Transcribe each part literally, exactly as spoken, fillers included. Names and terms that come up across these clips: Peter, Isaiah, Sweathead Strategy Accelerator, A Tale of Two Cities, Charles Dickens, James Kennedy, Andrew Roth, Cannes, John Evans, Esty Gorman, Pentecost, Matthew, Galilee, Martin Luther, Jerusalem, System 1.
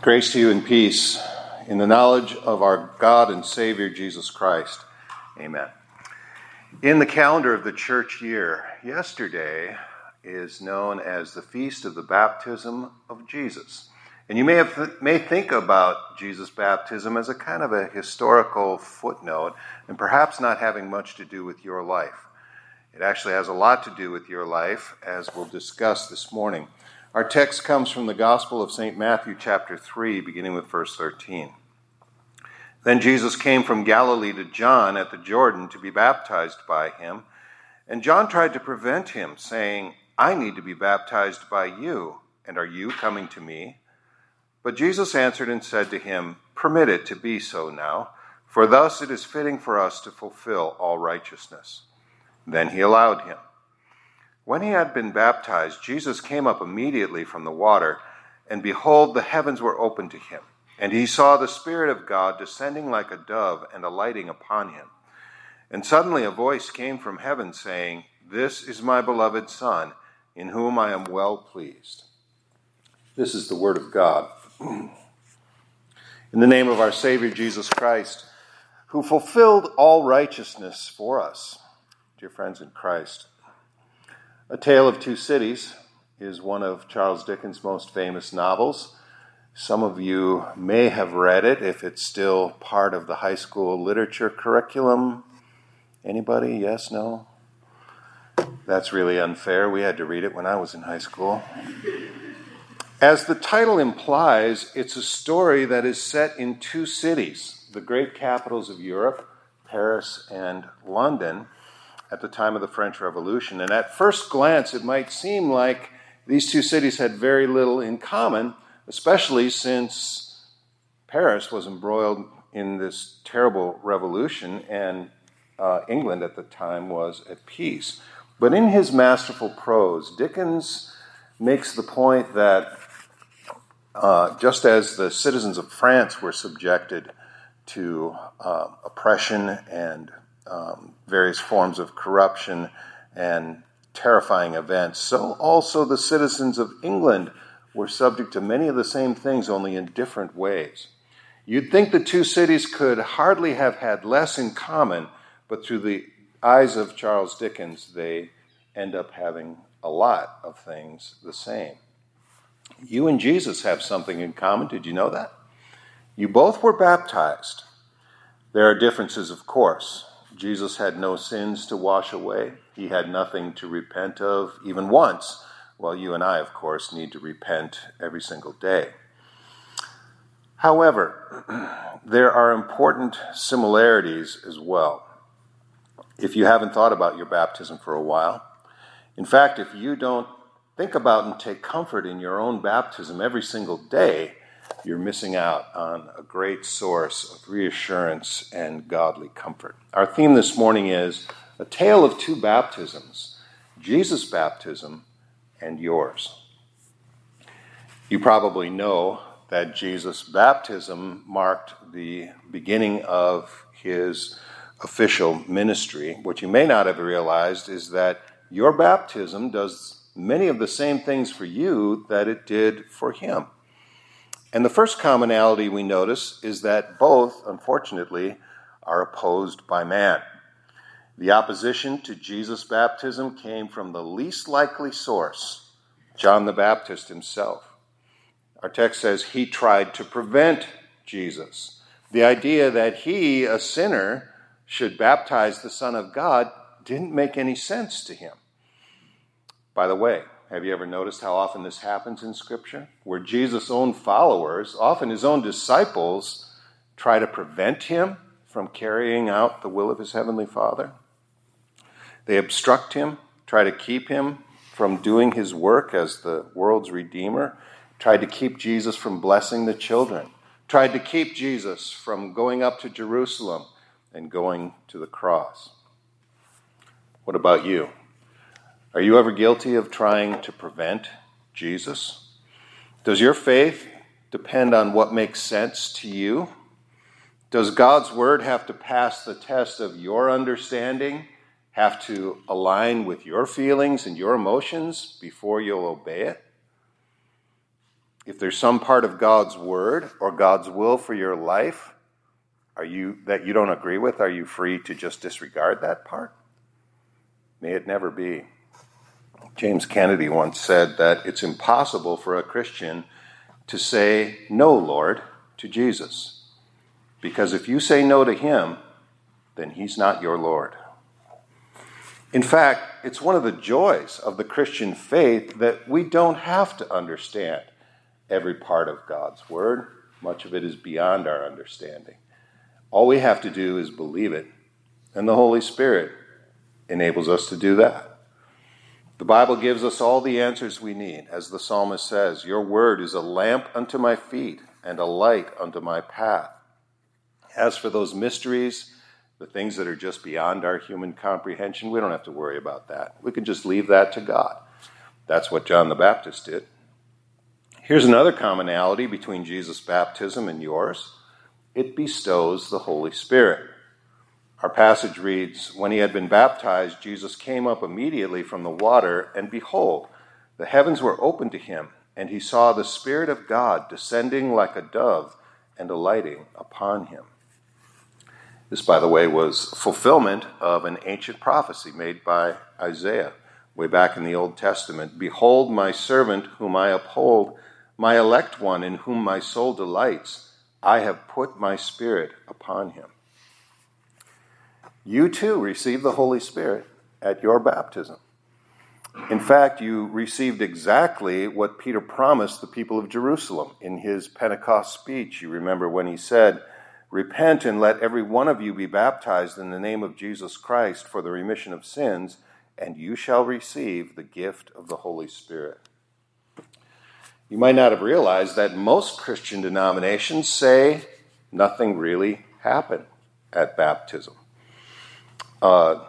Grace to you and peace in the knowledge of our God and Savior, Jesus Christ. Amen. In the calendar of the church year, yesterday is known as the Feast of the Baptism of Jesus. And you may have th- may think about Jesus' baptism as a kind of a historical footnote and perhaps not having much to do with your life. It actually has a lot to do with your life, as we'll discuss this morning. Our text comes from the Gospel of Saint Matthew, chapter three, beginning with verse thirteen. Then Jesus came from Galilee to John at the Jordan to be baptized by him. And John tried to prevent him, saying, "I need to be baptized by you, and are you coming to me?" But Jesus answered and said to him, "Permit it to be so now, for thus it is fitting for us to fulfill all righteousness." Then he allowed him. When he had been baptized, Jesus came up immediately from the water, and behold, the heavens were opened to him, and he saw the Spirit of God descending like a dove and alighting upon him. And suddenly a voice came from heaven saying, "This is my beloved Son, in whom I am well pleased." This is the word of God. In the name of our Savior, Jesus Christ, who fulfilled all righteousness for us. Dear friends in Christ, A Tale of Two Cities is one of Charles Dickens' most famous novels. Some of you may have read it if it's still part of the high school literature curriculum. Anybody? Yes? No? That's really unfair. We had to read it when I was in high school. As the title implies, it's a story that is set in two cities, the great capitals of Europe, Paris and London, at the time of the French Revolution. And at first glance, it might seem like these two cities had very little in common, especially since Paris was embroiled in this terrible revolution and uh, England at the time was at peace. But in his masterful prose, Dickens makes the point that Uh, just as the citizens of France were subjected to uh, oppression and um, various forms of corruption and terrifying events, so also the citizens of England were subject to many of the same things, only in different ways. You'd think the two cities could hardly have had less in common, but through the eyes of Charles Dickens, they end up having a lot of things the same. You and Jesus have something in common. Did you know that? You both were baptized. There are differences, of course. Jesus had no sins to wash away. He had nothing to repent of, even once. Well, you and I, of course, need to repent every single day. However, there are important similarities as well. If you haven't thought about your baptism for a while, in fact, if you don't think about and take comfort in your own baptism every single day, you're missing out on a great source of reassurance and godly comfort. Our theme this morning is A Tale of Two Baptisms, Jesus' baptism and yours. You probably know that Jesus' baptism marked the beginning of his official ministry. What you may not have realized is that your baptism does many of the same things for you that it did for him. And the first commonality we notice is that both, unfortunately, are opposed by man. The opposition to Jesus' baptism came from the least likely source, John the Baptist himself. Our text says he tried to prevent Jesus. The idea that he, a sinner, should baptize the Son of God didn't make any sense to him. By the way, have you ever noticed how often this happens in Scripture? Where Jesus' own followers, often his own disciples, try to prevent him from carrying out the will of his heavenly Father. They obstruct him, try to keep him from doing his work as the world's Redeemer, tried to keep Jesus from blessing the children, tried to keep Jesus from going up to Jerusalem and going to the cross. What about you? Are you ever guilty of trying to prevent Jesus? Does your faith depend on what makes sense to you? Does God's word have to pass the test of your understanding, have to align with your feelings and your emotions before you'll obey it? If there's some part of God's word or God's will for your life are you that you don't agree with, are you free to just disregard that part? May it never be. James Kennedy once said that it's impossible for a Christian to say no, Lord, to Jesus. Because if you say no to him, then he's not your Lord. In fact, it's one of the joys of the Christian faith that we don't have to understand every part of God's word. Much of it is beyond our understanding. All we have to do is believe it, and the Holy Spirit enables us to do that. The Bible gives us all the answers we need. As the psalmist says, your word is a lamp unto my feet and a light unto my path. As for those mysteries, the things that are just beyond our human comprehension, we don't have to worry about that. We can just leave that to God. That's what John the Baptist did. Here's another commonality between Jesus' baptism and yours. It bestows the Holy Spirit. Our passage reads, when he had been baptized, Jesus came up immediately from the water, and behold, the heavens were opened to him, and he saw the Spirit of God descending like a dove and alighting upon him. This, by the way, was fulfillment of an ancient prophecy made by Isaiah way back in the Old Testament. Behold, my servant whom I uphold, my elect one in whom my soul delights, I have put my Spirit upon him. You too received the Holy Spirit at your baptism. In fact, you received exactly what Peter promised the people of Jerusalem in his Pentecost speech. You remember when he said, repent and let every one of you be baptized in the name of Jesus Christ for the remission of sins, and you shall receive the gift of the Holy Spirit. You might not have realized that most Christian denominations say nothing really happened at baptism. Uh,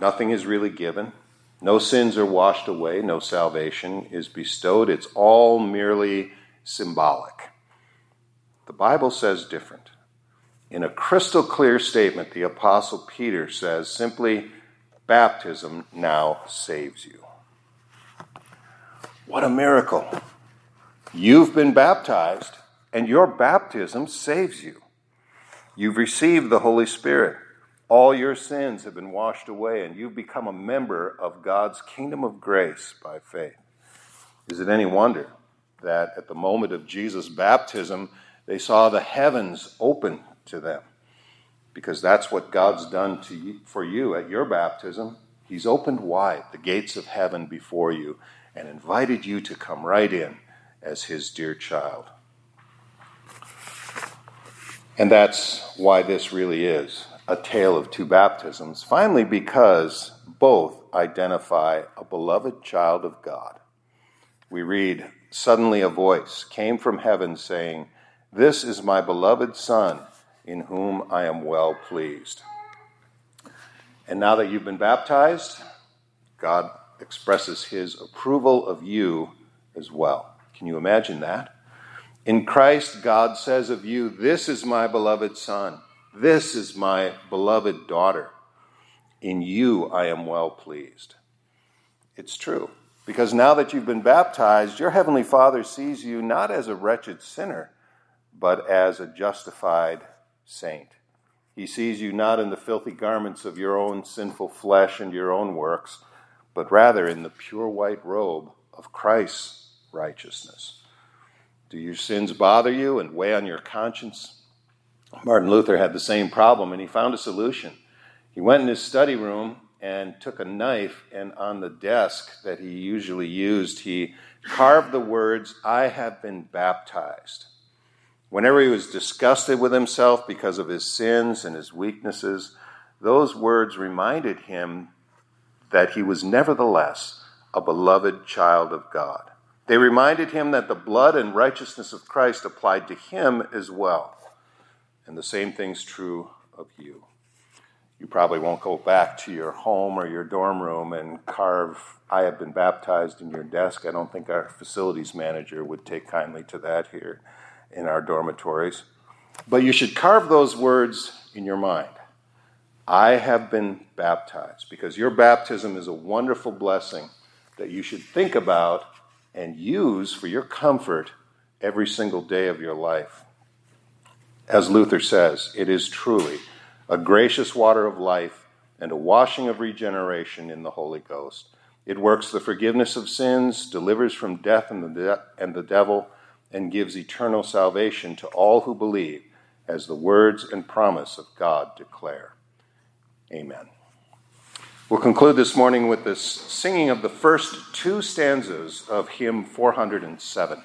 nothing is really given. No sins are washed away. No salvation is bestowed. It's all merely symbolic. The Bible says different. In a crystal clear statement, the Apostle Peter says simply, baptism now saves you. What a miracle. You've been baptized, and your baptism saves you. You've received the Holy Spirit. All your sins have been washed away, and you've become a member of God's kingdom of grace by faith. Is it any wonder that at the moment of Jesus' baptism, they saw the heavens open to them? Because that's what God's done to you, for you at your baptism. He's opened wide the gates of heaven before you and invited you to come right in as his dear child. And that's why this really is a tale of two baptisms, finally because both identify a beloved child of God. We read, suddenly a voice came from heaven saying, this is my beloved Son, in whom I am well pleased. And now that you've been baptized, God expresses his approval of you as well. Can you imagine that? In Christ, God says of you, this is my beloved Son. This is my beloved daughter. In you I am well pleased. It's true, because now that you've been baptized, your Heavenly Father sees you not as a wretched sinner, but as a justified saint. He sees you not in the filthy garments of your own sinful flesh and your own works, but rather in the pure white robe of Christ's righteousness. Do your sins bother you and weigh on your conscience? Martin Luther had the same problem, and he found a solution. He went in his study room and took a knife, and on the desk that he usually used, he carved the words, I have been baptized. Whenever he was disgusted with himself because of his sins and his weaknesses, those words reminded him that he was nevertheless a beloved child of God. They reminded him that the blood and righteousness of Christ applied to him as well. And the same thing's true of you. You probably won't go back to your home or your dorm room and carve, I have been baptized in your desk. I don't think our facilities manager would take kindly to that here in our dormitories. But you should carve those words in your mind. I have been baptized, because your baptism is a wonderful blessing that you should think about and use for your comfort every single day of your life. As Luther says, it is truly a gracious water of life and a washing of regeneration in the Holy Ghost. It works the forgiveness of sins, delivers from death and the, de- and the devil, and gives eternal salvation to all who believe, as the words and promise of God declare. Amen. We'll conclude this morning with this singing of the first two stanzas of hymn four hundred seven.